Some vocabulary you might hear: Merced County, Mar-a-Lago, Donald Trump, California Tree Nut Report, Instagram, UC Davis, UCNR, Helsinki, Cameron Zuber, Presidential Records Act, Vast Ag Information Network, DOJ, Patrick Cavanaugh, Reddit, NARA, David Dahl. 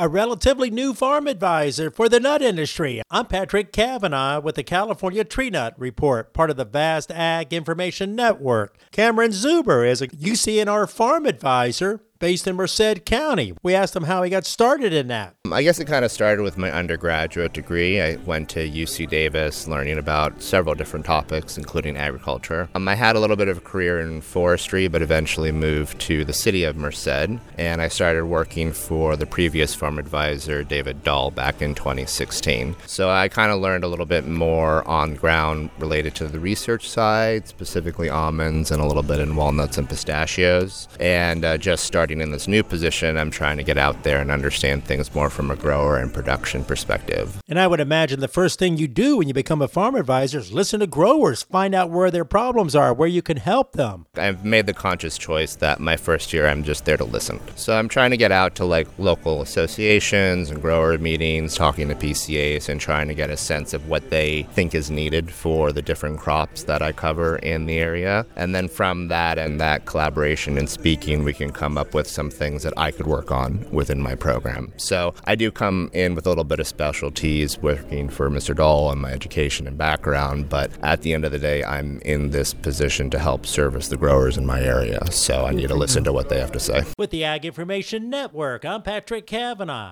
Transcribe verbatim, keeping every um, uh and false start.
A relatively new farm advisor for the nut industry. I'm Patrick Cavanaugh with the California Tree Nut Report, part of the Vast Ag Information Network. Cameron Zuber is a U C N R farm advisor based in Merced County. We asked him how he got started in that. I guess it kind of started with my undergraduate degree. I went to U C Davis learning about several different topics, including agriculture. Um, I had a little bit of a career in forestry, but eventually moved to the city of Merced, and I started working for the previous farm advisor, David Dahl, back in twenty sixteen. So I kind of learned a little bit more on ground related to the research side, specifically almonds and a little bit in walnuts and pistachios, and uh, just started in this new position, I'm trying to get out there and understand things more from a grower and production perspective. And I would imagine the first thing you do when you become a farm advisor is listen to growers, find out where their problems are, where you can help them. I've made the conscious choice that my first year I'm just there to listen. So I'm trying to get out to like local associations and grower meetings, talking to P C As and trying to get a sense of what they think is needed for the different crops that I cover in the area. And then from that and that collaboration and speaking, we can come up with with some things that I could work on within my program. So I do come in with a little bit of specialties working for Mister Dahl and my education and background, but at the end of the day, I'm in this position to help service the growers in my area, so I need to listen to what they have to say. With the Ag Information Network, I'm Patrick Cavanaugh.